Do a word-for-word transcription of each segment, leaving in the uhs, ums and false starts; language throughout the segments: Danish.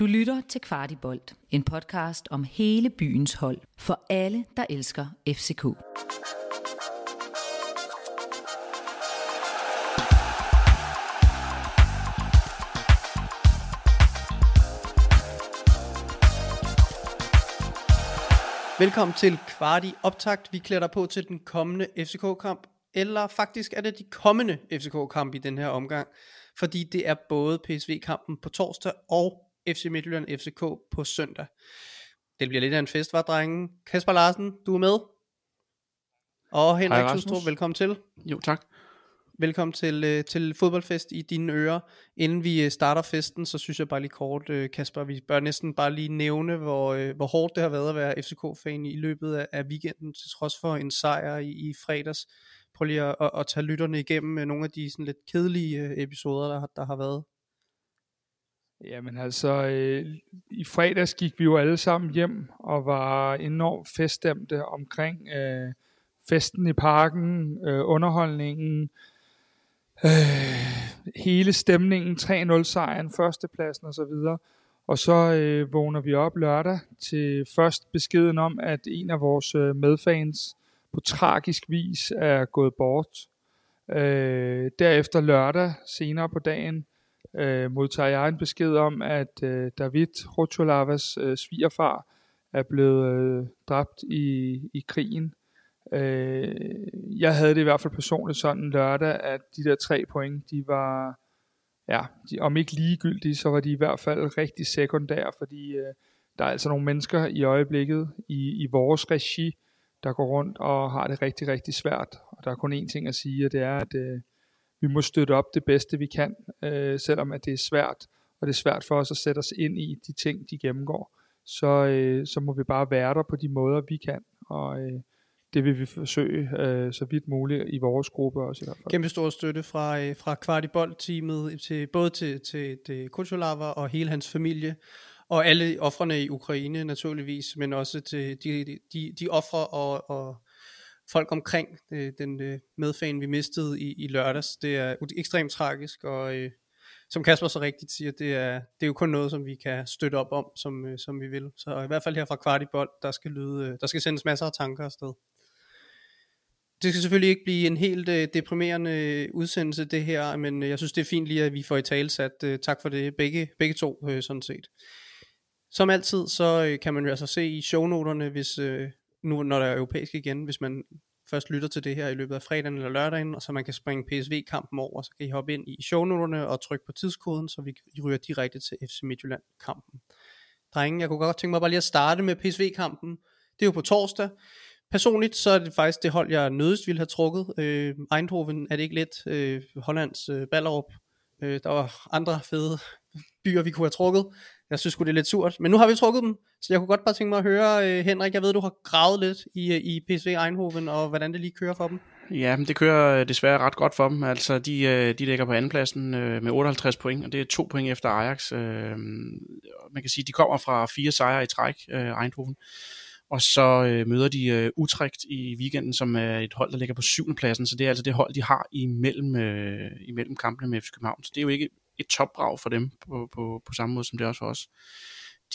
Du lytter til Kvartiboldt, en podcast om hele byens hold, for alle, der elsker F C K. Velkommen til Kvarti Optakt. Vi klæder dig på til den kommende F C K-kamp, eller faktisk er det de kommende F C K-kamp i den her omgang, fordi det er både P S V-kampen på torsdag og F C Midtjylland F C K på søndag. Det bliver lidt af en fest, var drengen? Kasper Larsen, du er med. Og Henrik Sundstrup, velkommen til. Jo, tak. Velkommen til, til fodboldfest i dine ører. Inden vi starter festen, så synes jeg bare lige kort, Kasper, vi bør næsten bare lige nævne, hvor, hvor hårdt det har været at være F C K-fan i løbet af weekenden, til trods for en sejr i, i fredags. Prøv lige at, at, at tage lytterne igennem nogle af de sådan lidt kedelige episoder, der, der har været. Jamen altså, øh, i fredags gik vi jo alle sammen hjem og var enormt feststemte omkring øh, festen i parken, øh, underholdningen, øh, hele stemningen, tre nul sejren, førstepladsen osv. Og så øh, vågner vi op lørdag til først beskeden om, at en af vores øh, medfans på tragisk vis er gået bort. Øh, derefter lørdag, senere på dagen, Øh, modtager jeg en besked om, at øh, David Rotolavas øh, svigerfar er blevet øh, dræbt i, i krigen. Øh, jeg havde det i hvert fald personligt sådan lørdag, at de der tre point, de var, ja, de, om ikke ligegyldige, så var de i hvert fald rigtig sekundære, fordi øh, der er altså nogle mennesker i øjeblikket i, i vores regi, der går rundt og har det rigtig, rigtig svært. Og der er kun én ting at sige, og det er, at øh, vi må støtte op det bedste vi kan, øh, selvom at det er svært, og det er svært for os at sætte os ind i de ting, de gennemgår. Så, øh, så må vi bare være der på de måder, vi kan, og øh, det vil vi forsøge øh, så vidt muligt i vores gruppe også i hvert fald. Kæmpe stor støtte fra, øh, fra Kvartiboldt-teamet, til, både til, til, til Kutsulava og hele hans familie, og alle ofrene i Ukraine naturligvis, men også til de, de, de, de ofre og... og folk omkring øh, den øh, medfan, vi mistede i, i lørdags. Det er ekstremt tragisk, og øh, som Kasper så rigtigt siger, det er, det er jo kun noget, som vi kan støtte op om, som, øh, som vi vil. Så i hvert fald her fra Kvartibold, der skal lyde, øh, der skal sendes masser af tanker afsted. Det skal selvfølgelig ikke blive en helt øh, deprimerende udsendelse, det her, men øh, jeg synes, det er fint lige, at vi får i tale sat. Øh, tak for det, begge, begge to, øh, sådan set. Som altid, så øh, kan man jo altså se i shownoterne, hvis... Øh, nu når der er europæisk igen, hvis man først lytter til det her i løbet af fredagen eller lørdagen, og så man kan springe P S V-kampen over, så kan I hoppe ind i shownoterne og trykke på tidskoden, så vi ryger direkte til F C Midtjylland-kampen. Drenge, jeg kunne godt tænke mig bare lige at starte med P S V-kampen. Det er jo på torsdag. Personligt så er det faktisk det hold, jeg nødigst ville have trukket. Øh, Eindhoven er det ikke lidt. Øh, Hollands øh, Ballerup. Øh, der var andre fede byer, vi kunne have trukket. Jeg synes sgu, det er lidt surt, men nu har vi trukket dem, så jeg kunne godt bare tænke mig at høre, Henrik, jeg ved, du har gravet lidt i, i P S V Eindhoven, og hvordan det lige kører for dem. Ja, men det kører desværre ret godt for dem, altså de, de ligger på andenpladsen med otteoghalvtreds point, og det er to point efter Ajax. Man kan sige, de kommer fra fire sejre i træk, Eindhoven, og så møder de Utrecht i weekenden, som er et hold, der ligger på syvende pladsen, så det er altså det hold, de har imellem, imellem kampene med F C København, så det er jo ikke... et topbrag for dem på, på, på samme måde, som det også for os.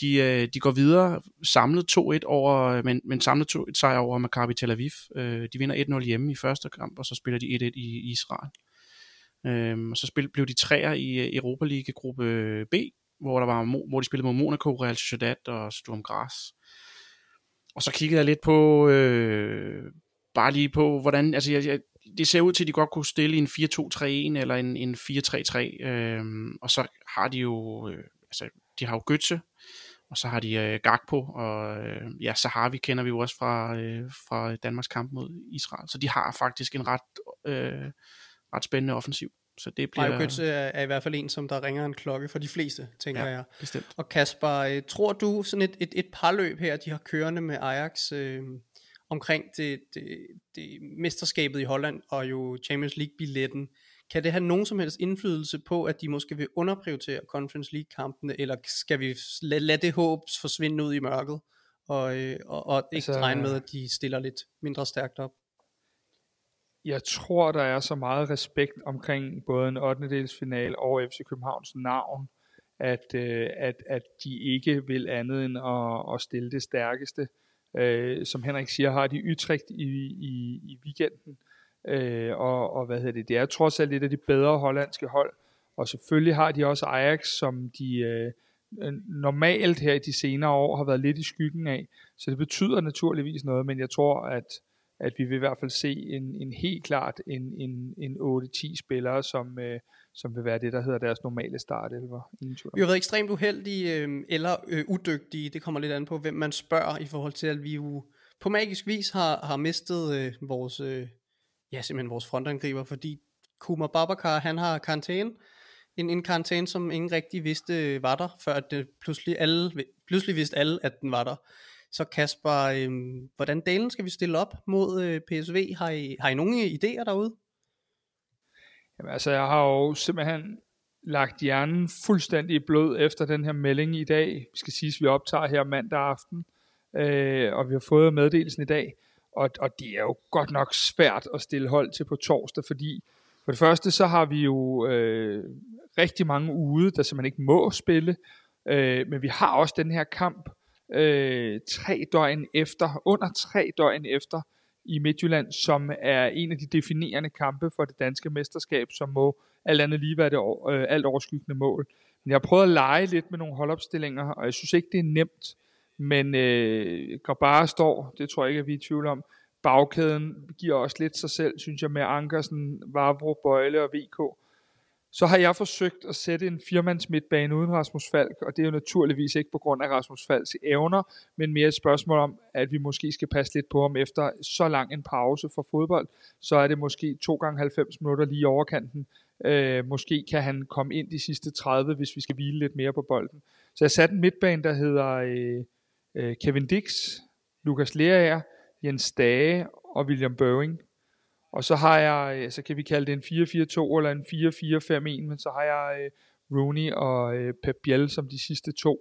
De, de går videre, samlet to et over, men, men samlet to et sejr over Maccabi Tel Aviv. De vinder et nul hjemme i første kamp, og så spiller de et et i Israel. Og så spil, blev de træer i Europa League-gruppe B, hvor, der var, hvor de spillede mod Monaco, Real Sociedad og Sturm Graz. Og så kiggede jeg lidt på, øh, bare lige på, hvordan, altså jeg, jeg det ser ud til, at de godt kunne stille en fire to tre en eller en, en fire tre tre, øh, og så har de jo, øh, altså, de har jo Götze, og så har de øh, Gakpo, og øh, ja, Sahavi kender vi jo også fra, øh, fra Danmarks kamp mod Israel, så de har faktisk en ret, øh, ret spændende offensiv. Så det bliver... Götze er, er i hvert fald en, som der ringer en klokke for de fleste, tænker ja, jeg. Bestemt. Og Kasper, tror du sådan et, et, et parløb her, de har kørende med Ajax... Øh... omkring det, det, det mesterskabet i Holland og jo Champions League-billetten. Kan det have nogen som helst indflydelse på, at de måske vil underprioritere Conference League-kampene, eller skal vi lade, lade det håb forsvinde ud i mørket, og, og, og ikke altså, regne med, at de stiller lidt mindre stærkt op? Jeg tror, der er så meget respekt omkring både en ottendedelsfinal og F C Københavns navn, at, øh, at, at de ikke vil andet end at, at stille det stærkeste. Øh, som Henrik siger, har de Utrecht i, i, i weekenden, øh, og, og hvad hedder det, det er trods alt et af de bedre hollandske hold, og selvfølgelig har de også Ajax, som de øh, normalt her i de senere år har været lidt i skyggen af, så det betyder naturligvis noget, men jeg tror, at, at vi vil i hvert fald se en, en helt klart en, en, en otte ti spillere, som, øh, som vil være det, der hedder deres normale startelver. Vi har været ekstremt uheldige øh, eller øh, udygtige, det kommer lidt an på, hvem man spørger, i forhold til, at vi jo på magisk vis har, har mistet øh, vores, øh, ja, simpelthen vores frontangriber, fordi Kuma Babacar, han har karantæne, en, en karantæne, som ingen rigtig vidste var der, før at det pludselig, alle, pludselig vidste alle, at den var der. Så Kasper, øh, hvordan delen skal vi stille op mod øh, P S V? Har I, har I nogle idéer derude? Jamen, altså, jeg har jo simpelthen lagt hjernen fuldstændig i blød efter den her melding i dag. Vi skal sige, at vi optager her mandag aften, øh, og vi har fået meddelelsen i dag. Og, og det er jo godt nok svært at stille hold til på torsdag, fordi for det første så har vi jo øh, rigtig mange ude, der simpelthen ikke må spille. Øh, men vi har også den her kamp øh, tre døgn efter, under tre døgn efter i Midtjylland, som er en af de definerende kampe for det danske mesterskab, som må alt andet lige være det over, øh, alt overskyggende mål. Men jeg har prøvet at lege lidt med nogle holdopstillinger, og jeg synes ikke, det er nemt. Men øh, Grabara står, det tror jeg ikke, at vi er i tvivl om. Bagkæden giver også lidt sig selv, synes jeg, med Ankersen, Vavro, Bøjle og V K. Så har jeg forsøgt at sætte en firmands midtbane uden Rasmus Falk, og det er jo naturligvis ikke på grund af Rasmus Falks evner, men mere et spørgsmål om, at vi måske skal passe lidt på ham efter så lang en pause fra fodbold. Så er det måske to gange halvfems minutter lige overkanten. Øh, måske kan han komme ind de sidste tredive, hvis vi skal hvile lidt mere på bolden. Så jeg satte en midtbane, der hedder øh, øh, Kevin Dix, Lukas Lerager, Jens Stage og William Børing. Og så har jeg, så kan vi kalde det en fire fire to eller en fire fire fem en, men så har jeg Rooney og Pep Biel som de sidste to.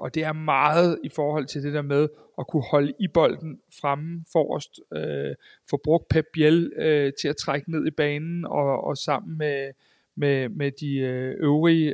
Og det er meget i forhold til det der med at kunne holde i bolden fremme forrest, få brugt Pep Biel til at trække ned i banen og, og sammen med, med, med de øvrige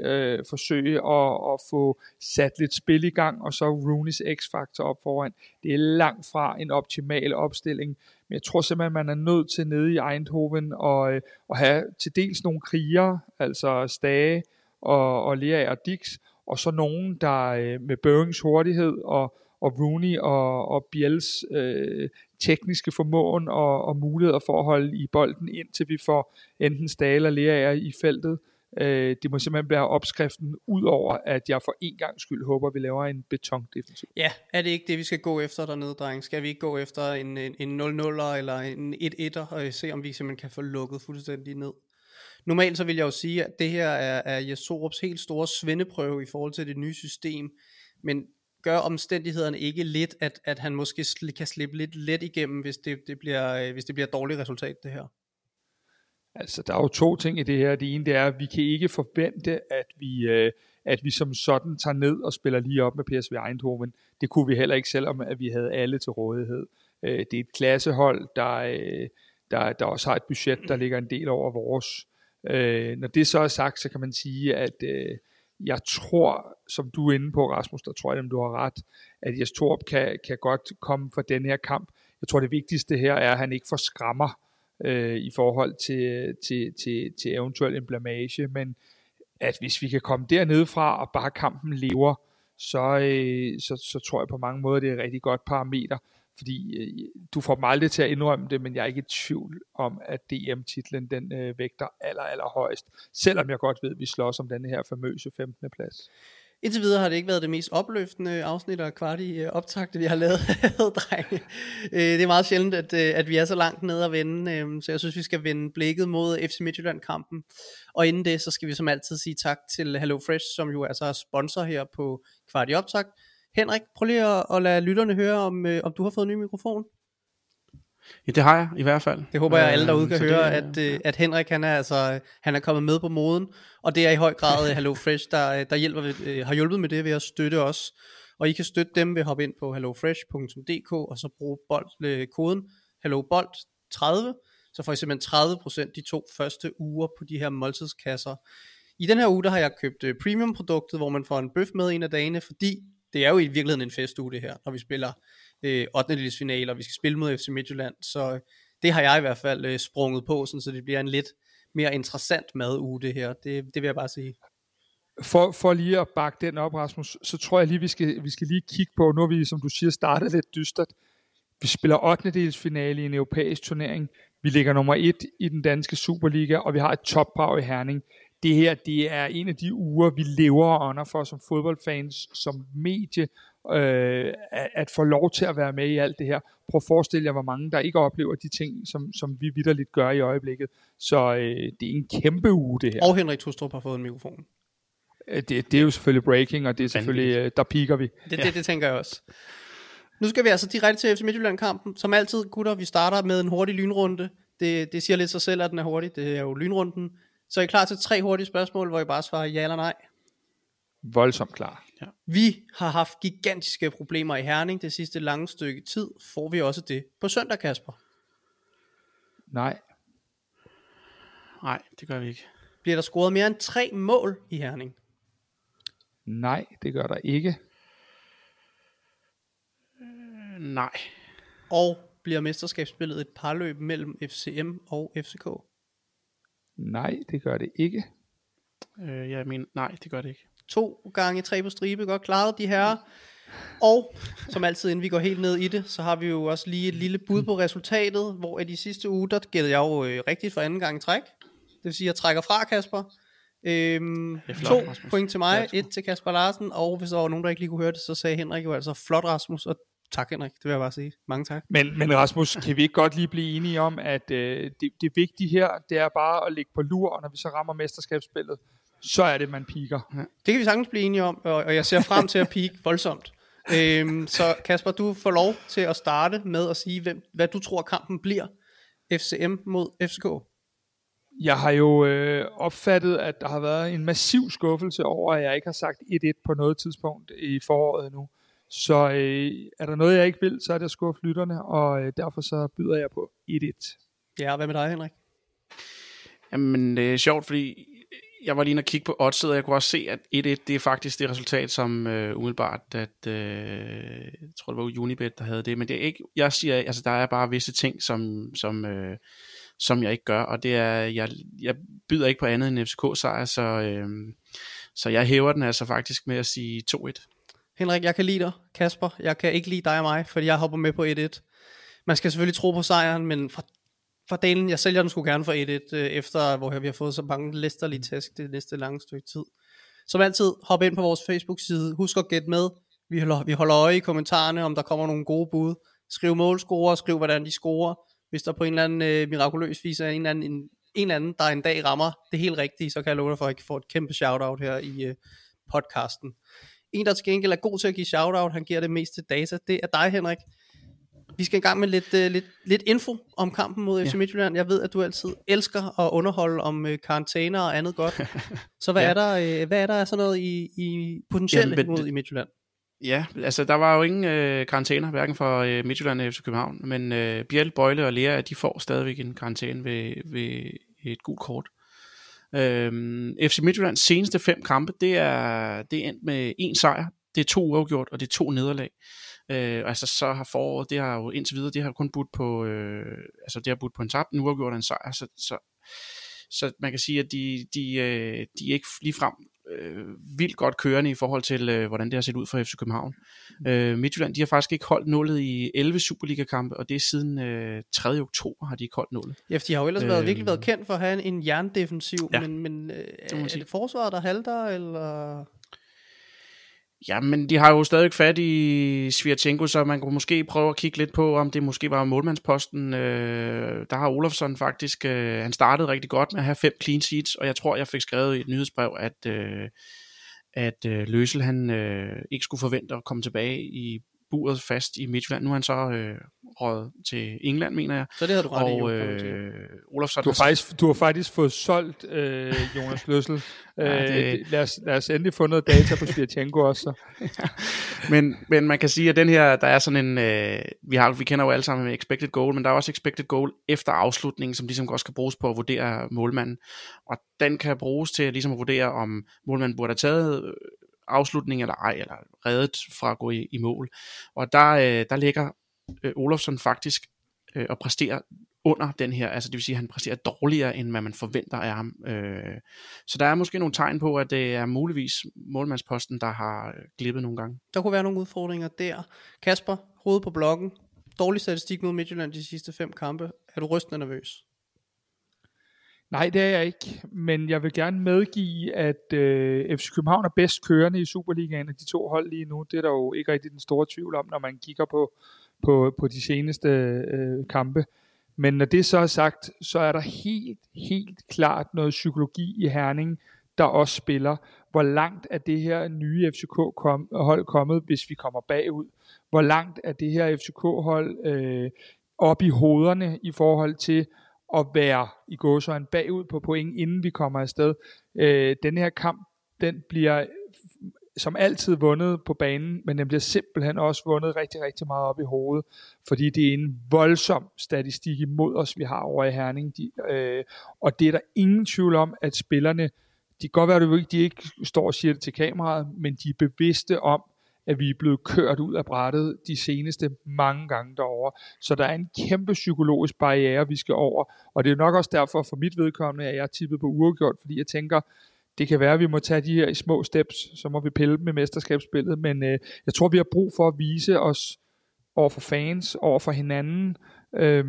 forsøge at, at få sat lidt spil i gang, og så Rooneys X-faktor op foran. Det er langt fra en optimal opstilling. Men jeg tror simpelthen, man er nødt til nede i Eindhoven og, øh, at have til dels nogle kriger, altså Stage og, og Lea og Dix, og så nogen, der øh, med Børings hurtighed og, og Rooney og, og Biels øh, tekniske formåen og, og muligheder for at holde i bolden, indtil vi får enten Stage eller Lea i feltet. Øh, det må simpelthen være opskriften, ud over at jeg for en gang skyld håber, vi laver en betondefensiv. Ja, er det ikke det, vi skal gå efter dernede, dreng? Skal vi ikke gå efter en, en, en nul nuller eller en et et'er og se, om vi simpelthen kan få lukket fuldstændig ned? Normalt så vil jeg jo sige, at det her er, er Jes Sorups helt store svendeprøve i forhold til det nye system, men gør omstændighederne ikke lidt, at, at han måske sl- kan slippe lidt let igennem, hvis det, det bliver, hvis det bliver et dårligt resultat, det her? Altså, der er jo to ting i det her. Det ene, det er, at vi kan ikke forvente, at vi, øh, at vi som sådan tager ned og spiller lige op med P S V Eindhoven. Det kunne vi heller ikke, selvom at vi havde alle til rådighed. Øh, det er et klassehold, der, øh, der, der også har et budget, der ligger en del over vores. Øh, når det så er sagt, så kan man sige, at øh, jeg tror, som du er inde på, Rasmus, der tror jeg, at du har ret, at Jes Sorup kan, kan godt komme for den her kamp. Jeg tror, det vigtigste her er, at han ikke får skrammer i forhold til, til, til, til eventuel inflammation, men at hvis vi kan komme dernede fra, og bare kampen lever, så, så, så tror jeg på mange måder, det er et rigtig godt parameter, fordi du får dem aldrig til at indrømme det, men jeg er ikke i tvivl om, at D M-titlen, den øh, vægter aller, allerhøjst, selvom jeg godt ved, at vi slås om den her famøse femtende plads. Indtil videre har det ikke været det mest opløftende afsnit og kvart i optagte, vi har lavet, drenge. Det er meget sjældent, at, at vi er så langt nede at vende, så jeg synes, vi skal vende blikket mod F C Midtjylland-kampen. Og inden det, så skal vi som altid sige tak til HelloFresh, som jo altså er sponsor her på kvart i optagt. Henrik, prøv lige at, at lade lytterne høre, om, om du har fået en ny mikrofon. Ja, det har jeg i hvert fald. Det håber jeg, at alle derude kan så høre, det, ja. at, at Henrik han er, altså, han er kommet med på moden, og det er i høj grad HelloFresh, der, der hjælper, har hjulpet med det ved at støtte os. Og I kan støtte dem ved at hoppe ind på hello fresh punktum d k og så bruge bold, koden HALLOBOLT tredive, så får I simpelthen tredive procent de to første uger på de her måltidskasser. I den her uge, der har jeg købt premium-produktet, hvor man får en bøf med en af dagene, fordi det er jo i virkeligheden en festuge det her, når vi spiller øh, ottendedelsfinale, og vi skal spille mod F C Midtjylland, så øh, det har jeg i hvert fald øh, sprunget på, sådan, så det bliver en lidt mere interessant maduge det her, det, det vil jeg bare sige. For, for lige at bakke den op, Rasmus, så tror jeg lige, vi skal, vi skal lige kigge på, nu vi, som du siger, starter lidt dystert. Vi spiller ottendedelsfinale i en europæisk turnering, vi ligger nummer et i den danske Superliga, og vi har et topbrag i Herning. Det her, det er en af de uger, vi lever og ånder for som fodboldfans, som medie, øh, at få lov til at være med i alt det her. Prøv at forestille jer, hvor mange der ikke oplever de ting, som, som vi vitterligt gør i øjeblikket. Så øh, det er en kæmpe uge, det her. Og Henrik Sundstrup har fået en mikrofon. Det, det er jo selvfølgelig breaking, og det er selvfølgelig, øh, der piker vi. Det, det, det tænker jeg også. Nu skal vi altså direkte til F C Midtjylland-kampen. Som altid, gutter, vi starter med en hurtig lynrunde. Det, det siger lidt sig selv, at den er hurtig. Det er jo lynrunden. Så er I klar til tre hurtige spørgsmål, hvor I bare svarer ja eller nej? Voldsomt klar. Ja. Vi har haft gigantiske problemer i Herning det sidste lange stykke tid. Får vi også det på søndag, Kasper? Nej. Nej, det gør vi ikke. Bliver der scoret mere end tre mål i Herning? Nej, det gør der ikke. Øh, nej. Og bliver mesterskabsspillet et parløb mellem F C M og F C K? Nej, det gør det ikke. Øh, jeg mener, nej, det gør det ikke. To gange tre på stribe, godt klaret de herrer. Og som altid, inden vi går helt ned i det, så har vi jo også lige et lille bud på resultatet, hvor i de sidste uger, der gættede jeg jo øh, rigtigt for anden gang i træk. Det vil sige, at jeg trækker fra, Kasper. Øhm, flot, to point til mig, flot. Et til Kasper Larsen. Og hvis der var nogen, der ikke lige kunne høre det, så sagde Henrik jo altså flot, Rasmus. Og tak, Henrik, det vil jeg bare sige. Mange tak. Men, men Rasmus, kan vi ikke godt lige blive enige om, at øh, det, det vigtige her, det er bare at ligge på lur, og når vi så rammer mesterskabsspillet, så er det, man piker. Ja. Det kan vi sagtens blive enige om, og, og jeg ser frem til at pike voldsomt. Øhm, så Kasper, du får lov til at starte med at sige, hvem, hvad du tror kampen bliver. F C M mod F C K. Jeg har jo øh, opfattet, at der har været en massiv skuffelse over, at jeg ikke har sagt et-et på noget tidspunkt i foråret nu. Så øh, er der noget, jeg ikke vil, så er det at skuffe lytterne, og øh, derfor så byder jeg på et-et. Ja, hvad med dig, Henrik? Jamen, det er sjovt, fordi jeg var lige inde og kigge på oddset, og jeg kunne også se, at et-et, det er faktisk det resultat, som øh, umiddelbart, at øh, jeg tror, det var Unibet, der havde det. Men det er ikke, jeg siger, altså der er bare visse ting, som... som øh, som jeg ikke gør, og det er, jeg, jeg byder ikke på andet end F C K-sejr, så, øh, så jeg hæver den altså faktisk med at sige to-et. Henrik, jeg kan lide dig. Kasper, jeg kan ikke lide dig og mig, fordi jeg hopper med på et-et. Man skal selvfølgelig tro på sejren, men for, for delen, jeg sælger den sgu gerne for et-et, øh, efter hvor vi har fået så mange læsterlige tæsk det næste lange stykke tid. Som altid, hop ind på vores Facebook-side, husk at gætte med, vi holder, vi holder øje i kommentarerne, om der kommer nogle gode bud, skriv målscorer, skriv hvordan de scorer. Hvis der på en eller anden øh, mirakuløs vis er en eller anden, en, en eller anden, der en dag rammer det helt rigtige, så kan jeg love dig for, at jeg får et kæmpe shoutout her i øh, podcasten. En, der til gengæld er god til at give shoutout, han giver det mest til data, det er dig, Henrik. Vi skal i gang med lidt, øh, lidt, lidt info om kampen mod F C Midtjylland. Jeg ved, at du altid elsker at underholde om øh, karantæner og andet godt. Så hvad, ja. er der, øh, hvad er der sådan noget i, i potentielt ja, mod i Midtjylland? Ja, altså der var jo ingen øh, karantæner, hverken for øh, Midtjylland og F C København, men øh, Biel, Bøjle og Lea, de får stadigvæk en karantæne ved, ved et gult kort. Øhm, F C Midtjyllands seneste fem kampe, det er, det er endt med en sejr, det er to uafgjort, og det er to nederlag. Øh, altså så har foråret, det har jo indtil videre, det har kun budt på, øh, altså det har budt på en tabt, en uafgjort og en sejr, så, så, så man kan sige, at de, de, øh, de er ikke ligefrem Øh, vildt godt kørende i forhold til, øh, hvordan det har set ud for F C København. Øh, Midtjylland, de har faktisk ikke holdt nullet i elleve Superliga-kampe, og det er siden øh, tredje oktober har de ikke holdt nullet. Ja, de har jo ellers øh, været, virkelig været kendt for at have en, en jerndefensiv, ja, men, men øh, det er det forsvaret, der halter, eller... Ja, men de har jo stadig fat i Svirtjenko, så man kunne måske prøve at kigge lidt på, om det måske var målmandsposten. Øh, der har Óláfsson faktisk, øh, han startede rigtig godt med at have fem clean sheets, og jeg tror, jeg fik skrevet i et nyhedsbrev, at, øh, at øh, Løssel, han øh, ikke skulle forvente at komme tilbage i, buret fast i Midtjylland. Nu er han så øh, røget til England, mener jeg. Så det havde du ret og, i. Øh, Óláfsson, du, har faktisk, du har faktisk fået solgt øh, Jonas Løssel. Ja, det... lad, os, lad os endelig få noget data på Svirtjenko også. Så. Ja. men, men man kan sige, at den her, der er sådan en, øh, vi, har, vi kender jo alle sammen med expected goal, men der er også expected goal efter afslutningen, som ligesom godt skal bruges på at vurdere målmanden. Og den kan bruges til ligesom at vurdere, om målmanden burde have taget øh, afslutning eller ej, eller reddet fra at gå i, i mål. Og der, øh, der ligger øh, Óláfsson faktisk øh, og præsterer under den her, altså det vil sige, at han præsterer dårligere, end hvad man forventer af ham. Øh, så der er måske nogle tegn på, at det er muligvis målmandsposten, der har glippet nogle gange. Der kunne være nogle udfordringer der. Kasper, hovedet på blokken. Dårlig statistik mod Midtjylland de sidste fem kampe. Er du rystende nervøs? Nej, det er jeg ikke, men jeg vil gerne medgive, at øh, F C København er bedst kørende i Superligaen af de to hold lige nu. Det er der jo ikke rigtig den store tvivl om, når man kigger på, på, på de seneste øh, kampe. Men når det så er sagt, så er der helt, helt klart noget psykologi i Herning, der også spiller. Hvor langt er det her nye F C K-hold kommet, hvis vi kommer bagud? Hvor langt er det her F C K-hold øh, op i hovederne i forhold til at være i gåsøjne bagud på point, inden vi kommer afsted? Øh, den her kamp, den bliver som altid vundet på banen, men den bliver simpelthen også vundet rigtig, rigtig meget op i hovedet, fordi det er en voldsom statistik imod os, vi har over i Herning. De, øh, og det er der ingen tvivl om, at spillerne, de kan godt være, at de ikke står og siger det til kameraet, men de er bevidste om, at vi er blevet kørt ud af brættet de seneste mange gange derovre. Så der er en kæmpe psykologisk barriere, vi skal over. Og det er nok også derfor, for mit vedkommende, at jeg er tippet på uafgjort, fordi jeg tænker, det kan være, at vi må tage de her små steps, så må vi pille dem med mesterskabsspillet, men øh, jeg tror, vi har brug for at vise os over for fans, over for hinanden, øh,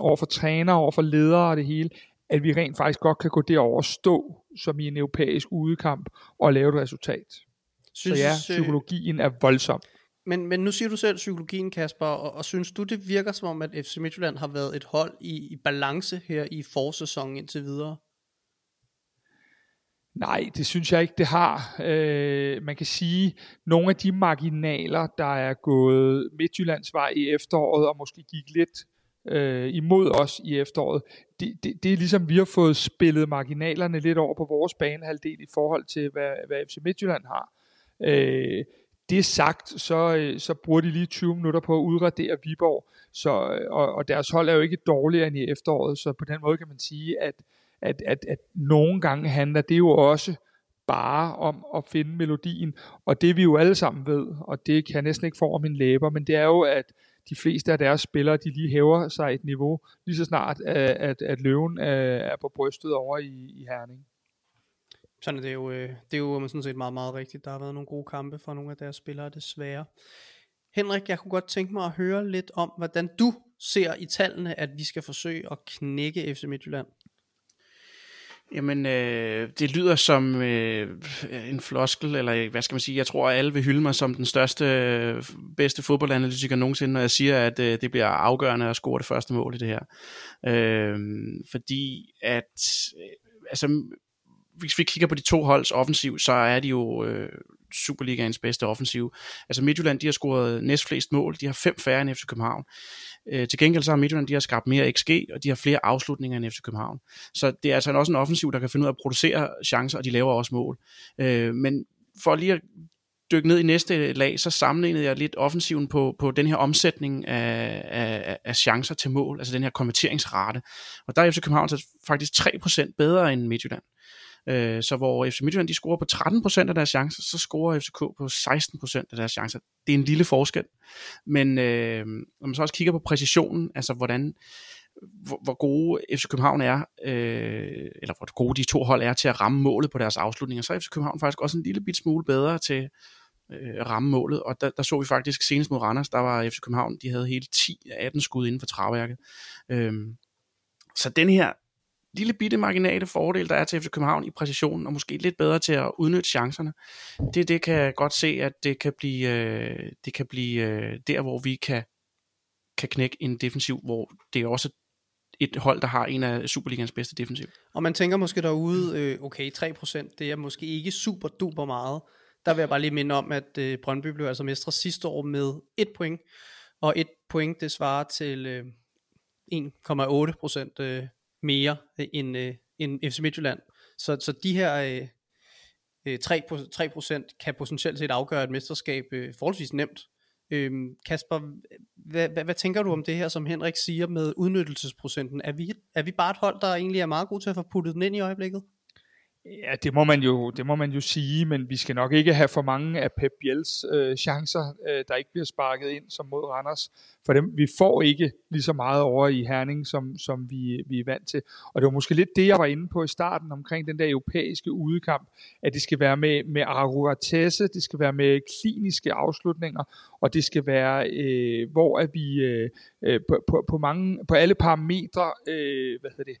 over for trænere, over for ledere og det hele, at vi rent faktisk godt kan gå derover og stå som i en europæisk udekamp og lave et resultat. Synes, så ja, psykologien er voldsom. Men, men nu siger du selv psykologien, Kasper, og, og synes du, det virker som om, at F C Midtjylland har været et hold i, i balance her i forsæsonen indtil videre? Nej, det synes jeg ikke, det har. Øh, man kan sige, at nogle af de marginaler, der er gået Midtjyllands vej i efteråret, og måske gik lidt øh, imod os i efteråret, det, det, det er ligesom, vi har fået spillet marginalerne lidt over på vores banehalvdel i forhold til, hvad, hvad F C Midtjylland har. Øh, det sagt, så, så bruger de lige tyve minutter på at udradere Viborg, så, og, og deres hold er jo ikke dårligere end i efteråret, så på den måde kan man sige, at At, at, at nogle gange handler det jo også bare om at finde melodien, og det vi jo alle sammen ved, og det kan jeg næsten ikke få over mine læber, men det er jo, at de fleste af deres spillere, de lige hæver sig et niveau, lige så snart at, at, at løven er på brystet over i, i Herning. Sådan er det jo, det er jo sådan set meget, meget rigtigt. Der har været nogle gode kampe fra nogle af deres spillere, desværre. Henrik, jeg kunne godt tænke mig at høre lidt om, hvordan du ser i tallene, at vi skal forsøge at knække F C Midtjylland. Jamen, øh, det lyder som øh, en floskel, eller hvad skal man sige, jeg tror, at alle vil hylde mig som den største, øh, bedste fodboldanalytiker nogensinde, når jeg siger, at øh, det bliver afgørende at score det første mål i det her. Øh, fordi at, øh, altså, hvis vi kigger på de to holds offensiv, så er de jo øh, Superligaens bedste offensiv. Altså Midtjylland, de har scoret næstflest mål, de har fem færre end F C København. Øh, til gengæld så har Midtjylland, de har skabt mere X G, og de har flere afslutninger end F C København. Så det er altså også en offensiv, der kan finde ud af at producere chancer, og de laver også mål. Øh, men for lige at dykke ned i næste lag, så sammenlignede jeg lidt offensiven på, på den her omsætning af, af, af chancer til mål, altså den her konverteringsrate. Og der er F C København så faktisk tre procent bedre end Midtjylland. Så hvor F C Midtjylland, de scorer på tretten procent af deres chancer, så scorer F C K på seksten procent af deres chancer. Det er en lille forskel. Men øh, når man så også kigger på præcisionen, altså hvordan, hvor, hvor gode F C København er, øh, eller hvor gode de to hold er til at ramme målet på deres afslutninger, så er F C København faktisk også en lille bit smule bedre til øh, at ramme målet. Og der, der så vi faktisk senest mod Randers, der var F C København, de havde hele ti af atten skud inden for træværket. Øh, så den her lille bitte marginale fordel, der er til F C København i præcisionen, og måske lidt bedre til at udnytte chancerne. Det, det kan jeg godt se, at det kan blive, øh, det kan blive øh, der, hvor vi kan, kan knække en defensiv, hvor det er også et hold, der har en af Superligans bedste defensiv. Og man tænker måske derude, øh, okay, tre procent, det er måske ikke super duper meget. der vil jeg bare lige minde om, at øh, Brøndby blev altså mestre sidste år med et point, og et point det svarer til øh, en komma otte procent øh, mere end, øh, end F C Midtjylland. Så, så de her øh, tre procent kan potentielt set afgøre et mesterskab øh, forholdsvis nemt. Øhm, Kasper, hvad, hvad, hvad tænker du om det her, som Henrik siger med udnyttelsesprocenten? Er vi, er vi bare et hold, der egentlig er meget god til at få puttet den ind i øjeblikket? Ja, det må man jo, det må man jo sige, men vi skal nok ikke have for mange af Pep Biels øh, chancer, øh, der ikke bliver sparket ind som mod Randers. For dem, vi får ikke lige så meget over i Herning, som, som vi, vi er vant til. Og det var måske lidt det, jeg var inde på i starten omkring den der europæiske udekamp, at det skal være med, med akkuratesse, det skal være med kliniske afslutninger, og det skal være, øh, hvor at vi øh, på, på, på, mange, på alle parametre, øh, hvad hedder det,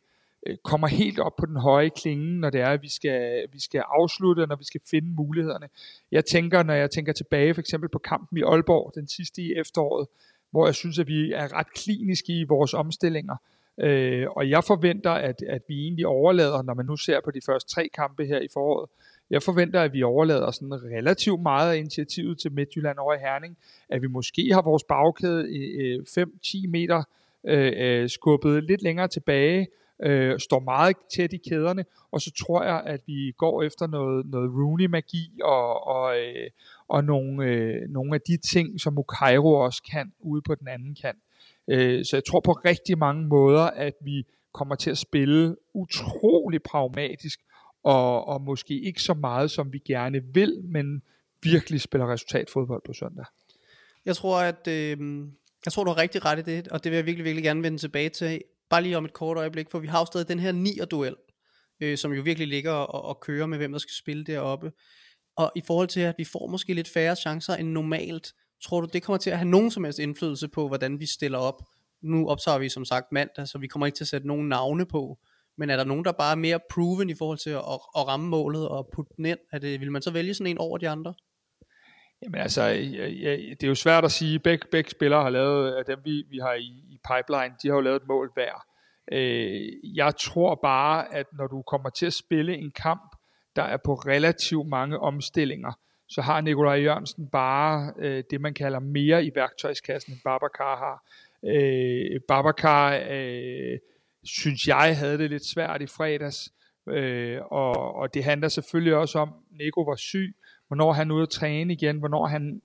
kommer helt op på den høje klinge, når det er, at vi skal, vi skal afslutte, når vi skal finde mulighederne. Jeg tænker, når jeg tænker tilbage for eksempel på kampen i Aalborg, den sidste i efteråret, hvor jeg synes, at vi er ret kliniske i vores omstillinger. Øh, og jeg forventer, at, at vi egentlig overlader, når man nu ser på de første tre kampe her i foråret, jeg forventer, at vi overlader sådan relativt meget af initiativet til Midtjylland over i Herning, at vi måske har vores bagkæde fem til ti meter øh, skubbet lidt længere tilbage, Øh, står meget tæt i kæderne, og så tror jeg, at vi går efter noget, noget Rooney-magi og, og, øh, og nogle, øh, nogle af de ting, som Mukairo også kan ude på den anden kant. Øh, så jeg tror på rigtig mange måder, at vi kommer til at spille utrolig pragmatisk, og, og måske ikke så meget, som vi gerne vil, men virkelig spiller resultatfodbold på søndag. Jeg tror, at øh, jeg tror, du har rigtig ret i det, og det vil jeg virkelig, virkelig gerne vende tilbage til, bare lige om et kort øjeblik, for vi har jo stadig den her nier-duel, øh, som jo virkelig ligger og, og kører med, hvem der skal spille deroppe. Og i forhold til, at vi får måske lidt færre chancer end normalt, tror du, det kommer til at have nogen som helst indflydelse på, hvordan vi stiller op? Nu optager vi som sagt mandag, så vi kommer ikke til at sætte nogen navne på, men er der nogen, der bare er mere proven i forhold til at, at ramme målet og putte den ind? Er det, vil man så vælge sådan en over de andre? Jamen altså, ja, ja, det er jo svært at sige, begge, begge spillere har lavet, af dem vi, vi har i, i pipeline, de har jo lavet et mål hver. Øh, jeg tror bare, at når du kommer til at spille en kamp, der er på relativt mange omstillinger, så har Nikolaj Jørgensen bare øh, det, man kalder mere i værktøjskassen, end Babacar har. Øh, Babacar, øh, synes jeg, havde det lidt svært i fredags, øh, og, og det handler selvfølgelig også om, Nico var syg, hvornår han er ude at træne igen, hvornår han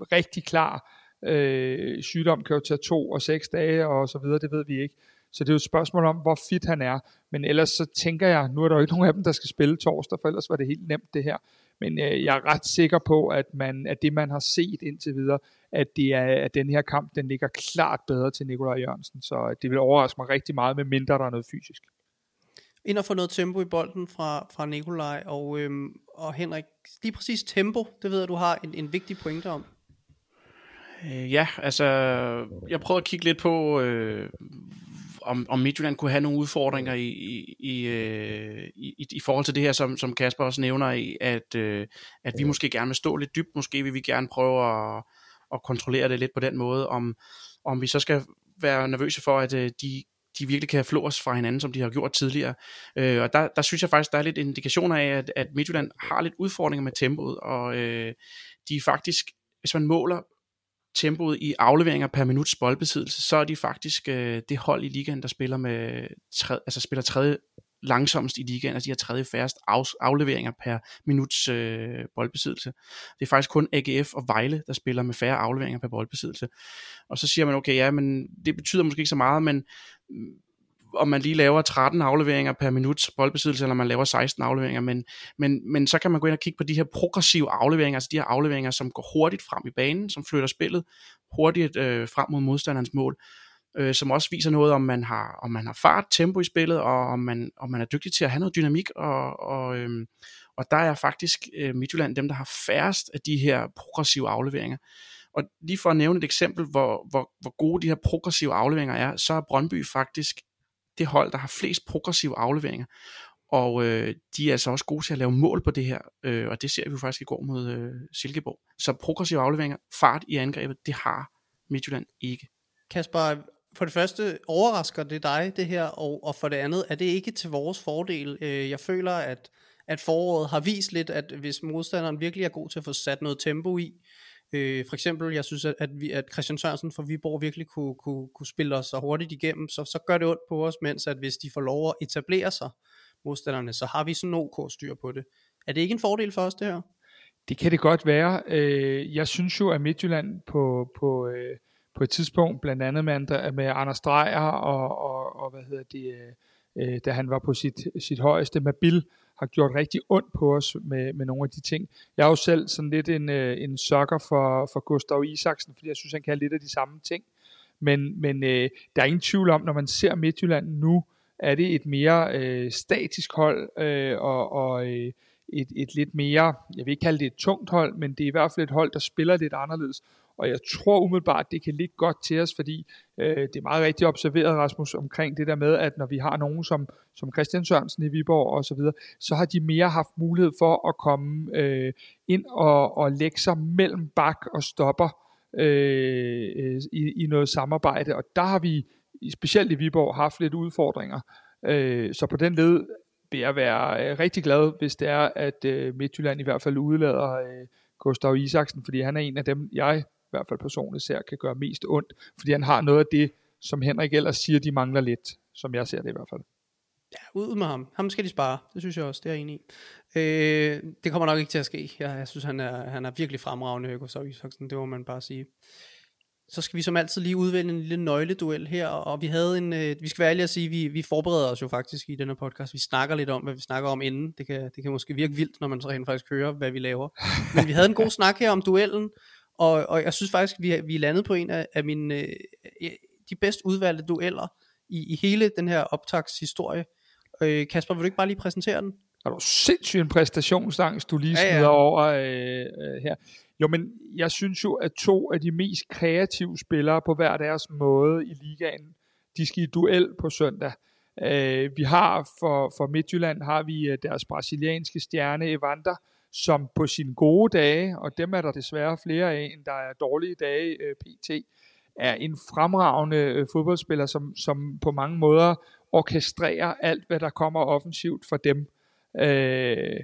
er rigtig klar. Øh, sygdom kan jo tage to og seks dage og så videre, det ved vi ikke. Så det er jo et spørgsmål om, hvor fit han er. Men ellers så tænker jeg, nu er der jo ikke nogen af dem, der skal spille torsdag, for ellers var det helt nemt det her. Men øh, jeg er ret sikker på, at, man, at det man har set indtil videre, at, det er, at den her kamp, den ligger klart bedre til Nikolaj Jørgensen. Så det vil overraske mig rigtig meget, med mindre der er noget fysisk. Ind og få noget tempo i bolden fra, fra Nikolaj og, øhm, og Henrik. Lige præcis tempo, det ved jeg, du har en, en vigtig pointe om. Øh, ja, altså, jeg prøver at kigge lidt på, øh, om, om Midtjylland kunne have nogle udfordringer i, i, i, øh, i, i forhold til det her, som, som Kasper også nævner, i, at, øh, at vi måske gerne vil stå lidt dybt. Måske vil vi gerne prøve at, at kontrollere det lidt på den måde, om, om vi så skal være nervøse for, at øh, de... de virkelig kan flå os fra hinanden, som de har gjort tidligere. Øh, og der, der synes jeg faktisk, der er lidt indikationer af, at, at Midtjylland har lidt udfordringer med tempoet, og øh, de er faktisk, hvis man måler tempoet i afleveringer per minuts boldbesiddelse, så er de faktisk øh, det hold i ligaen, der spiller, med tredje, altså spiller tredje langsomst i ligaen, altså de har tredje færrest af, afleveringer per minuts øh, boldbesiddelse. Det er faktisk kun A G F og Vejle, der spiller med færre afleveringer per boldbesiddelse. Og så siger man, okay, ja, men det betyder måske ikke så meget, men om man lige laver tretten afleveringer per minuts boldbesiddelse, eller man laver seksten afleveringer, men, men, men så kan man gå ind og kigge på de her progressive afleveringer, altså de her afleveringer, som går hurtigt frem i banen, som flytter spillet hurtigt øh, frem mod modstanderens mål, øh, som også viser noget, om man har, om man har fart, tempo i spillet, og om man, om man er dygtig til at have noget dynamik, og, og, øh, og der er faktisk øh, Midtjylland dem, der har færrest af de her progressive afleveringer. Og lige for at nævne et eksempel, hvor, hvor, hvor gode de her progressive afleveringer er, så er Brøndby faktisk det hold, der har flest progressive afleveringer. Og øh, de er altså også gode til at lave mål på det her, øh, og det ser vi jo faktisk i går mod øh, Silkeborg. Så progressive afleveringer, fart i angrebet, det har Midtjylland ikke. Kasper, for det første overrasker det dig det her, og, og for det andet er det ikke til vores fordel. Jeg føler, at at foråret har vist lidt, at hvis modstanderen virkelig er god til at få sat noget tempo i, øh, for eksempel, jeg synes, at, at, vi, at Christian Sørensen fra Viborg virkelig kunne, kunne, kunne spille os så hurtigt igennem, så, så gør det ondt på os, mens at hvis de får lov at etablere sig, modstanderne, så har vi sådan ok styr på det. Er det ikke en fordel for os, det her? Det kan det godt være. Jeg synes jo, at Midtjylland på, på, på et tidspunkt, blandt andet med, med Anders Dreyer og, og, og hvad hedder det, da han var på sit, sit højeste med Bill, har gjort rigtig ondt på os med, med nogle af de ting. Jeg er jo selv sådan lidt en, en sucker for, for Gustav Isaksen, fordi jeg synes, han kan lidt af de samme ting. Men, men der er ingen tvivl om, når man ser Midtjylland nu, er det et mere øh, statisk hold øh, og, og øh, et, et lidt mere, jeg vil ikke kalde det et tungt hold, men det er i hvert fald et hold, der spiller lidt anderledes. Og jeg tror umiddelbart, det kan ligge godt til os, fordi øh, det er meget rigtigt observeret, Rasmus, omkring det der med, at når vi har nogen som, som Christian Sørensen i Viborg og så videre, så har de mere haft mulighed for at komme øh, ind og, og lægge sig mellem bak og stopper øh, øh, i, i noget samarbejde. Og der har vi specielt i Viborg har haft lidt udfordringer, så på den led vil jeg være rigtig glad, hvis det er, at Midtjylland i hvert fald udlader Gustav Isaksen, fordi han er en af dem, jeg i hvert fald personligt ser, kan gøre mest ondt, fordi han har noget af det, som Henrik ellers siger, de mangler lidt, som jeg ser det i hvert fald. Ja, ud med ham. Ham skal de spare. Det synes jeg også, det er jeg enig i. Øh, det kommer nok ikke til at ske. Jeg, jeg synes, han er, han er virkelig fremragende, Gustav Isaksen, det må man bare sige. Så skal vi som altid lige udvælge en lille nøgleduel her, og vi havde en, øh, vi skal være ærlige at sige, at vi, vi forbereder os jo faktisk i den her podcast, vi snakker lidt om, hvad vi snakker om inden, det kan, det kan måske virke vildt, når man så rent faktisk hører, hvad vi laver, men vi havde en god snak her om duellen, og, og jeg synes faktisk, vi, vi landede på en af, af mine, øh, de bedst udvalgte dueller i, i hele den her optagshistorie. øh, Kasper, vil du ikke bare lige præsentere den? Er du sindssygt en præstationsangst, du lige smider ja, ja. over øh, øh, her. Jo, men jeg synes jo, at to af de mest kreative spillere på hver deres måde i ligaen, de skal i duel på søndag. Øh, vi har for, for Midtjylland, har vi deres brasilianske stjerne Evander, som på sine gode dage, og dem er der desværre flere af, end der er dårlige dage øh, pt, er en fremragende øh, fodboldspiller, som, som på mange måder orkestrerer alt, hvad der kommer offensivt for dem. Øh,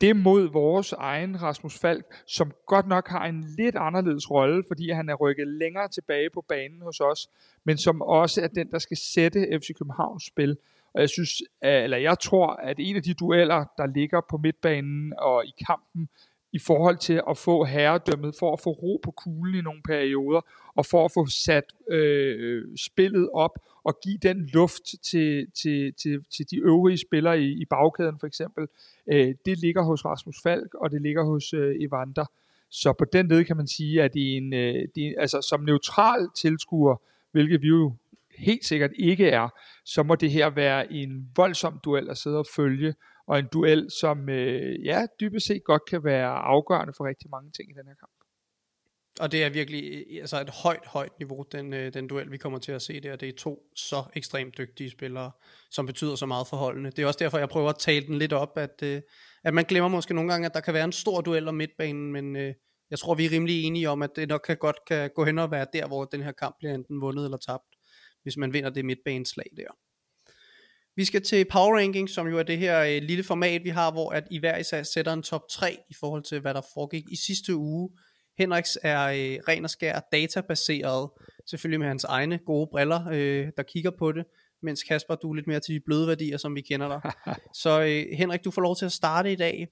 det mod vores egen Rasmus Falk, som godt nok har en lidt anderledes rolle, fordi han er rykket længere tilbage på banen hos os, men som også er den, der skal sætte F C Københavns spil. Og jeg synes, eller jeg tror, at en af de dueller, der ligger på midtbanen og i kampen, i forhold til at få herredømmet, for at få ro på kuglen i nogle perioder, og for at få sat øh, spillet op, og give den luft til, til, til, til de øvrige spillere i, i bagkæden for eksempel, øh, det ligger hos Rasmus Falk, og det ligger hos øh, Evander. Så på den led kan man sige, at det er en, øh, det er, altså, som neutral tilskuer, hvilket vi jo helt sikkert ikke er, så må det her være en voldsom duel at sidde og følge, og en duel, som øh, ja, dybest set godt kan være afgørende for rigtig mange ting i den her kamp. Og det er virkelig altså et højt, højt niveau, den, øh, den duel, vi kommer til at se der. Det er to så ekstremt dygtige spillere, som betyder så meget for holdene. Det er også derfor, jeg prøver at tale den lidt op, at, øh, at man glemmer måske nogle gange, at der kan være en stor duel om midtbanen, men øh, jeg tror, vi er rimelig enige om, at det nok kan godt kan gå hen og være der, hvor den her kamp bliver enten vundet eller tabt, hvis man vinder det midtbaneslag der. Vi skal til Power Ranking, som jo er det her øh, lille format, vi har, hvor at I hver især sætter en top tre i forhold til, hvad der foregik i sidste uge. Henriks er øh, ren og skær databaseret, selvfølgelig med hans egne gode briller, øh, der kigger på det, mens Kasper, du er lidt mere til de bløde værdier, som vi kender dig. Så øh, Henrik, du får lov til at starte i dag.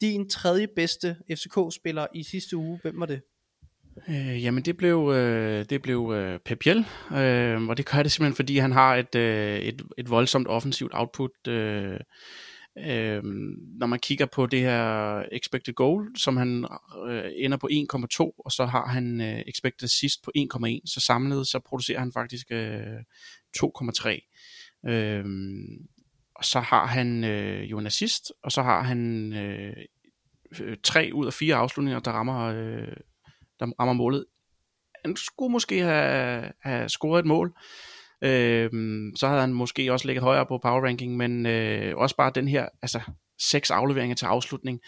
Din tredje bedste F C K-spiller i sidste uge, hvem var det? Øh, jamen det blev, øh, det blev øh, Pep Biel, øh, og det gør det simpelthen, fordi han har et, øh, et, et voldsomt offensivt output. Øh, øh, når man kigger på det her expected goal, som han øh, ender på en komma to, og så har han øh, expected assist på en komma en, så samlet så producerer han faktisk øh, to komma tre. Øh, og så har han øh, jo en assist, og så har han øh, tre ud af fire afslutninger, der rammer... Øh, der rammer målet. Han skulle måske have, have scoret et mål. Øhm, så havde han måske også ligget højere på power ranking, men øh, også bare den her, altså seks afleveringer til afslutning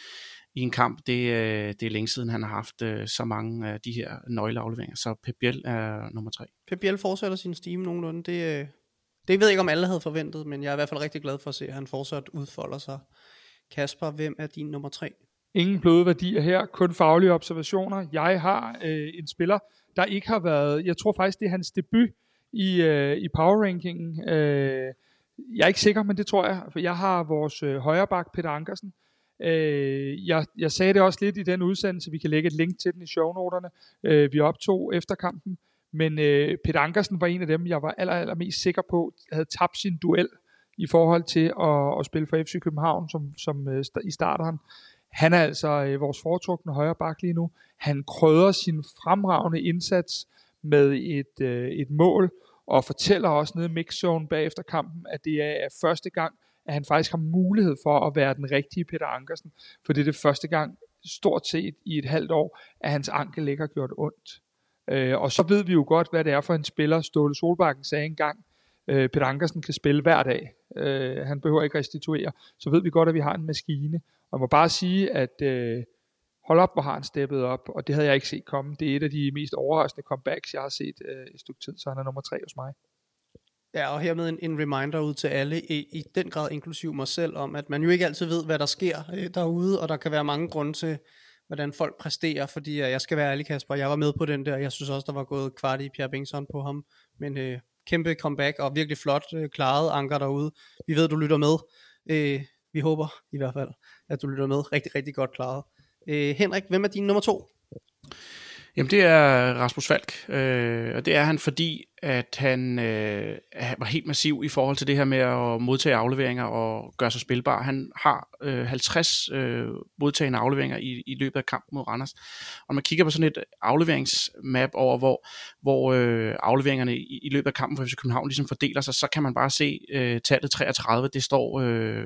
i en kamp, det, øh, det er længe siden, han har haft øh, så mange af de her nøgleafleveringer. Så Pep Biel er nummer tre. Pep Biel fortsætter sin stime nogenlunde. Det, øh, det ved jeg ikke, om alle havde forventet, men jeg er i hvert fald rigtig glad for at se, at han fortsat udfolder sig. Kasper, hvem er din nummer tre? Ingen bløde værdier her, kun faglige observationer. Jeg har øh, en spiller, der ikke har været, jeg tror faktisk det er hans debut i, øh, i power rankingen. Øh, jeg er ikke sikker, men det tror jeg, for jeg har vores øh, højreback Peter Ankersen. Øh, jeg, jeg sagde det også lidt i den udsendelse, vi kan lægge et link til den i shownoterne, øh, vi optog efter kampen. Men øh, Peter Ankersen var en af dem, jeg var aller, aller mest sikker på, havde tabt sin duel i forhold til at, at spille for F C København, som, som øh, i starteren. Han er altså øh, vores foretrukne højreback lige nu. Han krydrer sin fremragende indsats med et, øh, et mål, og fortæller også nede i mixzone bagefter kampen, at det er første gang, at han faktisk har mulighed for at være den rigtige Peter Ankersen, for det er det første gang, stort set i et halvt år, at hans ankel ikke har gjort ondt. Øh, og så ved vi jo godt, hvad det er for en spiller. Ståle Solbakken sagde engang, øh, Peter Ankersen kan spille hver dag, øh, han behøver ikke restituere, så ved vi godt, at vi har en maskine. Og jeg må bare sige, at øh, hold op, hvor har han steppet op, og det havde jeg ikke set komme. Det er et af de mest overraskende comebacks, jeg har set øh, et stykke tid, så han er nummer tre hos mig. Ja, og hermed en, en reminder ud til alle, i, i den grad inklusiv mig selv, om at man jo ikke altid ved, hvad der sker øh, derude, og der kan være mange grunde til, hvordan folk præsterer, fordi jeg skal være ærlig, Kasper, jeg var med på den der, jeg synes også, der var gået kvart i Pierre Bengtsson på ham, men øh, kæmpe comeback, og virkelig flot øh, klaret Anker derude. Vi ved, du lytter med, øh, vi håber i hvert fald, at du lytter med, rigtig, rigtig godt klaret. Øh, Henrik, hvem er din nummer to? Jamen det er Rasmus Falk, øh, og det er han, fordi at han øh, var helt massiv i forhold til det her med at modtage afleveringer og gøre sig spilbar. Han har øh, halvtreds øh, modtagende afleveringer i, i løbet af kampen mod Randers. Og man kigger på sådan et afleveringsmap over, hvor, hvor øh, afleveringerne i, i løbet af kampen for F C København ligesom fordeler sig, så kan man bare se øh, tallet treogtredive, det står øh,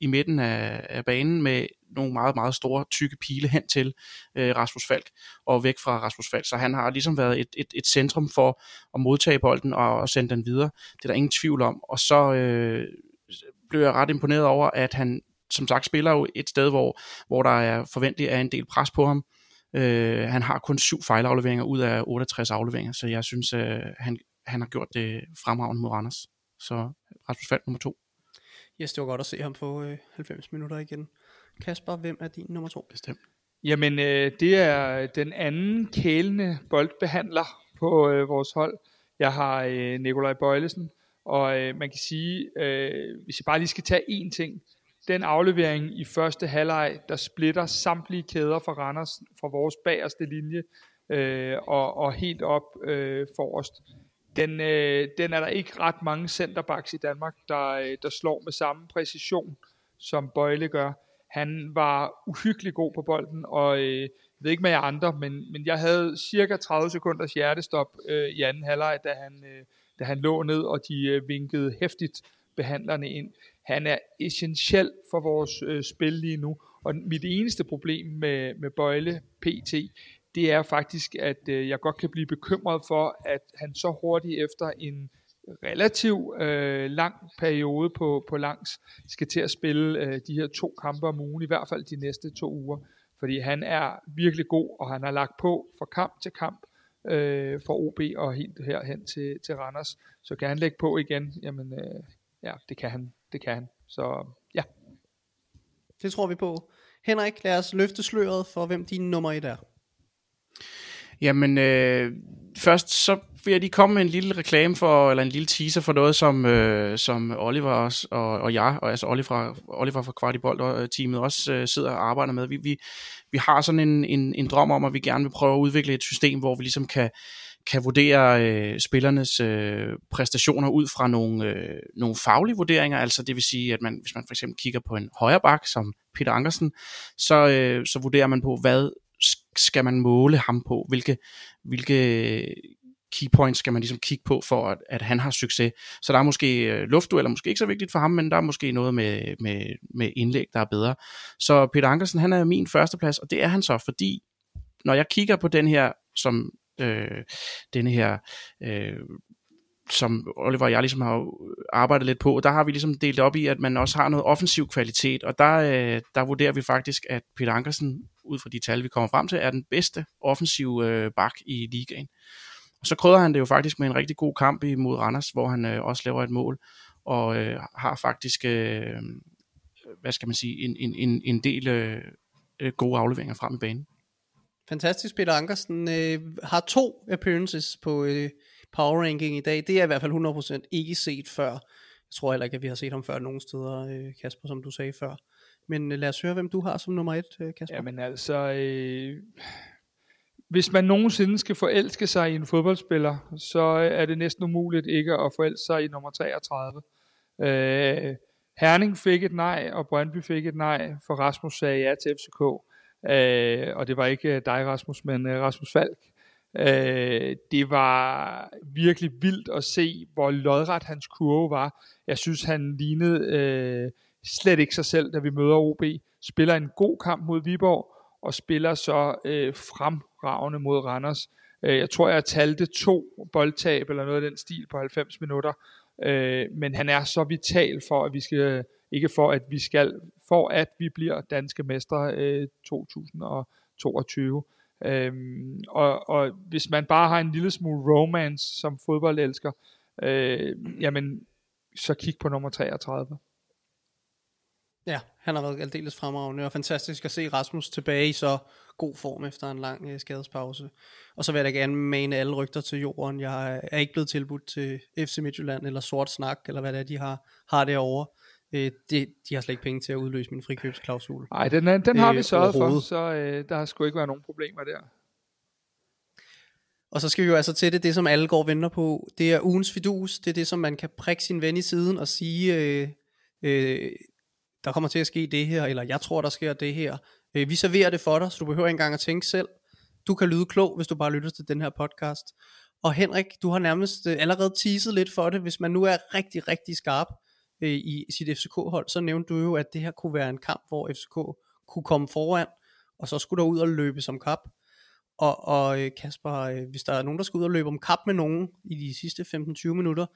i midten af, af banen med nogle meget, meget store, tykke pile hen til øh, Rasmus Falk og væk fra Rasmus Falk. Så han har ligesom været et, et, et centrum for at modtage bolden og, og sende den videre. Det er der ingen tvivl om. Og så øh, blev jeg ret imponeret over, at han som sagt spiller jo et sted, hvor, hvor der er forventeligt er en del pres på ham. Øh, han har kun syv fejlafleveringer ud af otteogtres afleveringer, så jeg synes, øh, han, han har gjort det fremragende mod Randers. Så Rasmus Falk nummer to. Yes, det var godt at se ham få øh, halvfems minutter igen. Kasper, hvem er din nummer to? Bestemt. Jamen, øh, det er den anden kælende boldbehandler på øh, vores hold. Jeg har øh, Nikolaj Bøjlesen, og øh, man kan sige, øh, hvis jeg bare lige skal tage én ting. Den aflevering i første halvleg, der splitter samtlige kæder fra Randers fra vores bagerste linje øh, og, og helt op øh, forrest. Den, øh, den er der ikke ret mange centerbacks i Danmark, der, øh, der slår med samme præcision, som Bøjle gør. Han var uhyggelig god på bolden, og øh, jeg ved ikke med jer andre, men, men jeg havde cirka tredive sekunders hjertestop øh, i anden halvleg, da han, øh, da han lå ned, og de øh, vinkede heftigt behandlerne ind. Han er essentiel for vores øh, spil lige nu, og mit eneste problem med, med Bøjle P T, det er faktisk, at øh, jeg godt kan blive bekymret for, at han så hurtigt efter en relativ øh, lang periode på, på langs, skal til at spille øh, de her to kampe om ugen, i hvert fald de næste to uger. Fordi han er virkelig god, og han har lagt på fra kamp til kamp øh, fra O B og helt herhen til, til Randers. Så kan han lægge på igen, jamen øh, ja, det kan han, det kan han. Så ja. Det tror vi på. Henrik, lad os løfte sløret for, hvem din nummer et er. Jamen, øh, først så vil jeg lige komme med en lille reklame for, eller en lille teaser for noget, som, øh, som Oliver også, og, og jeg, og altså Oliver, Oliver fra Kvartiboldt-teamet også øh, sidder og arbejder med. Vi, vi, vi har sådan en, en, en drøm om, at vi gerne vil prøve at udvikle et system, hvor vi ligesom kan, kan vurdere øh, spillernes øh, præstationer ud fra nogle, øh, nogle faglige vurderinger. Altså det vil sige, at man, hvis man for eksempel kigger på en højre bak, som Peter Ankersen, så, øh, så vurderer man på, hvad skal man måle ham på, hvilke, hvilke keypoints skal man ligesom kigge på, for at, at han har succes. Så der er måske luftdueller, måske ikke så vigtigt for ham, men der er måske noget med, med, med indlæg, der er bedre. Så Peter Ankersen, han er min førsteplads, og det er han så, fordi når jeg kigger på den her, som øh, denne her øh, som Oliver og jeg ligesom har arbejdet lidt på, der har vi ligesom delt op i, at man også har noget offensiv kvalitet, og der, øh, der vurderer vi faktisk, at Peter Ankersen, ud fra de tal, vi kommer frem til, er den bedste offensive øh, bak i ligaen. Og så krydder han det jo faktisk med en rigtig god kamp imod Randers, hvor han øh, også laver et mål, og øh, har faktisk øh, hvad skal man sige, en, en, en, en del øh, gode afleveringer frem i banen. Fantastisk. Peter Ankersen øh, har to appearances på øh, power ranking i dag. Det er i hvert fald hundrede procent ikke set før. Jeg tror heller ikke, at vi har set ham før nogen steder, øh, Kasper, som du sagde før. Men øh, lad os høre, hvem du har som nummer et, øh, Kasper. Jamen altså, øh, hvis man nogensinde skal forelske sig i en fodboldspiller, så er det næsten umuligt ikke at forelske sig i nummer treogtredive. Øh, Herning fik et nej, og Brøndby fik et nej, for Rasmus sagde ja til F C K. Øh, og det var ikke dig, Rasmus, men øh, Rasmus Falk. Øh, det var virkelig vildt at se, hvor lodret hans kurve var. Jeg synes, han lignede øh, slet ikke sig selv, da vi møder O B. Spiller en god kamp mod Viborg, og spiller så øh, fremragende mod Randers. Øh, jeg tror, jeg talte to boldtab eller noget af den stil på halvfems minutter. Øh, men han er så vital for, at vi skal... Ikke for, at vi skal, for at vi bliver danske mestre øh, to tusind og toogtyve. Øhm, og, og hvis man bare har en lille smule romance som fodboldelsker, øh, jamen, så kig på nummer treogtredive. Ja, han har været aldeles fremragende, og fantastisk at se Rasmus tilbage i så god form efter en lang øh, skadespause. Og så vil jeg da gerne mane alle rygter til jorden. Jeg er ikke blevet tilbudt til F C Midtjylland, eller Sort Snak, eller hvad det er, de har, har derovre. Øh, de, de har slet ikke penge til at udløse min frikøbsklausul. Nej, den, den har vi sørget øh, for, så øh, der har sgu ikke været nogen problemer der. Og så skal vi jo altså til det, det som alle går og venter på. Det er ugens fidus, det er det, som man kan prikke sin ven i siden og sige, øh, øh, der kommer til at ske det her, eller jeg tror, der sker det her. Øh, vi serverer det for dig, så du behøver ikke engang at tænke selv. Du kan lyde klog, hvis du bare lytter til den her podcast. Og Henrik, du har nærmest øh, allerede teaset lidt for det, hvis man nu er rigtig, rigtig skarp i sit F C K-hold, så nævnte du jo, at det her kunne være en kamp, hvor F C K kunne komme foran, og så skulle der ud og løbe som kap. Og, og Kasper, hvis der er nogen, der skal ud og løbe om kap med nogen i de sidste femten tyve minutter,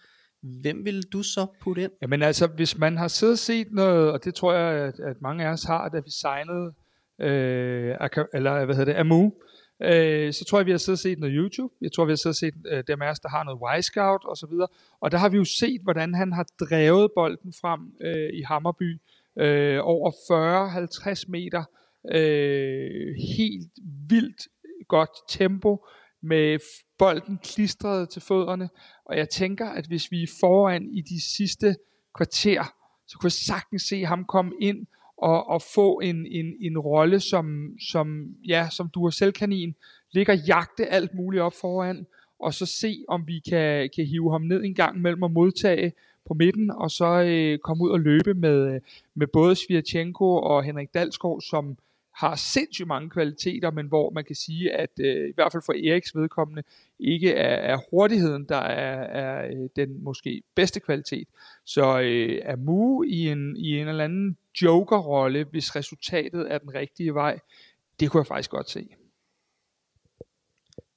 hvem vil du så putte ind? Jamen altså, hvis man har siddet og set noget, og det tror jeg, at, at mange af os har, da vi signede, øh, eller hvad hedder det, Amu, øh, så tror jeg, vi har siddet og set noget YouTube. Jeg tror, vi har siddet og set øh, dem af os, der har noget Wisecout og så videre. Og der har vi jo set, hvordan han har drevet bolden frem øh, i Hammarby øh, over fyrre halvtreds meter. Øh, helt vildt godt tempo med bolden klistret til fødderne. Og jeg tænker, at hvis vi er foran i de sidste kvarter, så kunne jeg sagtens se ham komme ind og, og få en, en, en rolle, som, som, ja, som du har selv kanin, ligger jagte alt muligt op foran, og så se, om vi kan, kan hive ham ned en gang mellem at modtage på midten, og så øh, komme ud og løbe med, med både Svirchenko og Henrik Dalsgaard, som har sindssygt mange kvaliteter, men hvor man kan sige, at øh, i hvert fald for Eriks vedkommende, ikke er, er hurtigheden, der er, er den måske bedste kvalitet. Så øh, Amu i en, i en eller anden jokerrolle, hvis resultatet er den rigtige vej, det kunne jeg faktisk godt se.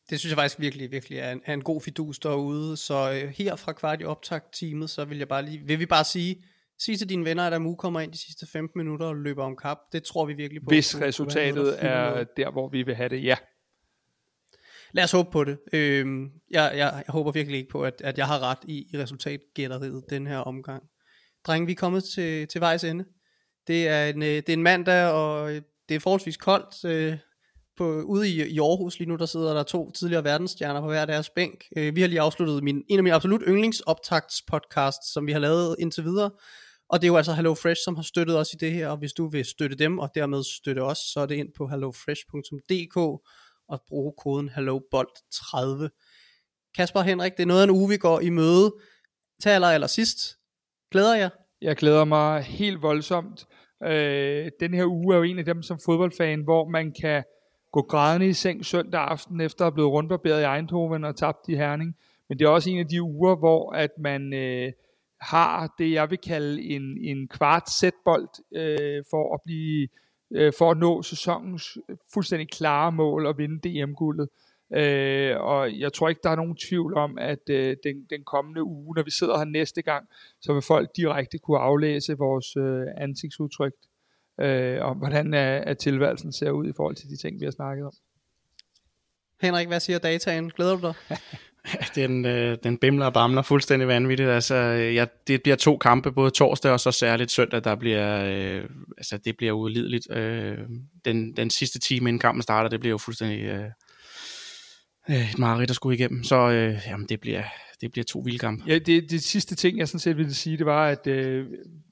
Det synes jeg faktisk virkelig, virkelig er en, er en god fidus derude, så øh, her fra kvart i optakt-teamet, så vil, jeg bare lige, vil vi bare sige, sig til dine venner, at Amu kommer ind de sidste femten minutter og løber om kap. Det tror vi virkelig på. Hvis resultatet er der, hvor vi vil have det, ja. Lad os håbe på det. Øhm, jeg, jeg, jeg håber virkelig ikke på, at, at jeg har ret i, i resultatgætteriet den her omgang. Drenge, vi er kommet til, til vejs ende. Det er, en, det er en mandag, og det er forholdsvis koldt. Øh, på, ude i, i Aarhus lige nu, der sidder der to tidligere verdensstjerner på hver deres bænk. Øh, vi har lige afsluttet min, en af mine absolut yndlingsoptaktspodcasts, som vi har lavet indtil videre. Og det er jo altså HelloFresh, som har støttet os i det her, og hvis du vil støtte dem, og dermed støtte os, så er det ind på hello fresh punktum d k, og bruge koden hallo bolt tredive. Kasper og Henrik, det er noget af en uge, vi går i møde. Taler eller sidst? Glæder jeg? Jeg glæder mig helt voldsomt. Øh, den her uge er jo en af dem som fodboldfan, hvor man kan gå grædende i seng søndag aften, efter at have blevet rundbarberet i Eindhoven og tabt i Herning. Men det er også en af de uger, hvor at man... Øh, har det, jeg vil kalde en, en kvart sætbold øh, for, at blive, øh, for at nå sæsonens fuldstændig klare mål og vinde D M-guldet. Øh, og jeg tror ikke, der er nogen tvivl om, at øh, den, den kommende uge, når vi sidder her næste gang, så vil folk direkte kunne aflæse vores øh, ansigtsudtryk øh, om, hvordan er, at tilværelsen ser ud i forhold til de ting, vi har snakket om. Henrik, hvad siger dataen? Glæder du dig? den, øh, den bimler og bamler fuldstændig vanvittigt. Altså, ja, det bliver to kampe, både torsdag og så særligt søndag, der bliver, øh, altså, det bliver ulideligt. Øh, den, den sidste time inden kampen starter, det bliver jo fuldstændig øh, øh, et mareridt at skulle igennem. Så øh, jamen, det bliver... Det bliver to vilde kampe. Ja, det, det sidste ting, jeg sådan set ville sige, det var, at øh,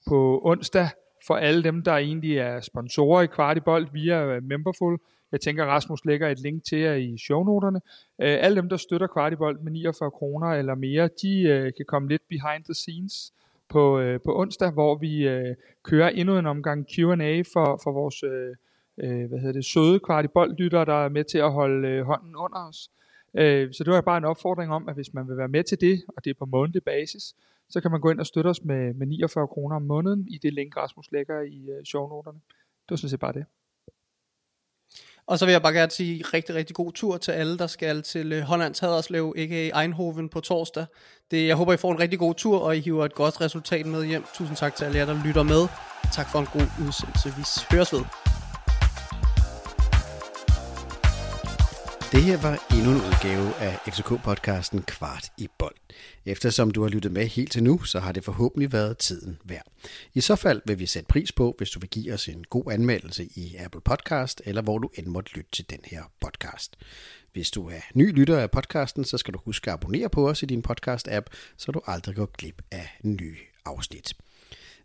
på onsdag, for alle dem, der egentlig er sponsorer i Kvartiboldt via Memberful, jeg tænker, Rasmus lægger et link til jer i shownoterne, øh, alle dem, der støtter Kvartiboldt med niogfyrre kroner eller mere, de øh, kan komme lidt behind the scenes på, øh, på onsdag, hvor vi øh, kører endnu en omgang Q and A for, for vores øh, øh, hvad hedder det, søde Kvartiboldt-lyttere, der er med til at holde øh, hånden under os. Så det var bare en opfordring om, at hvis man vil være med til det, og det er på månedlig basis, så kan man gå ind og støtte os med, med niogfyrre kroner om måneden i det link, Rasmus lægger i uh, shownoterne. Det var sådan set bare det. Og så vil jeg bare gerne sige rigtig, rigtig god tur til alle, der skal til Hollands Haderslev, aka Eindhoven på torsdag. Det, jeg håber, I får en rigtig god tur, og I hiver et godt resultat med hjem. Tusind tak til alle jer, der lytter med. Tak for en god udsendelse. Vi høres ved. Det her var endnu en udgave af F C K-podcasten Kvart i Bold. Eftersom du har lyttet med helt til nu, så har det forhåbentlig været tiden værd. I så fald vil vi sætte pris på, hvis du vil give os en god anmeldelse i Apple Podcast, eller hvor du end måtte lytte til den her podcast. Hvis du er ny lytter af podcasten, så skal du huske at abonnere på os i din podcast-app, så du aldrig går glip af nye afsnit.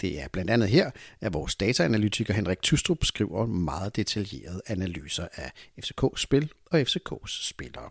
Det er blandt andet her, at vores dataanalytiker Henrik Sundstrup skriver meget detaljerede analyser af F C K's spil og F C K's spillere.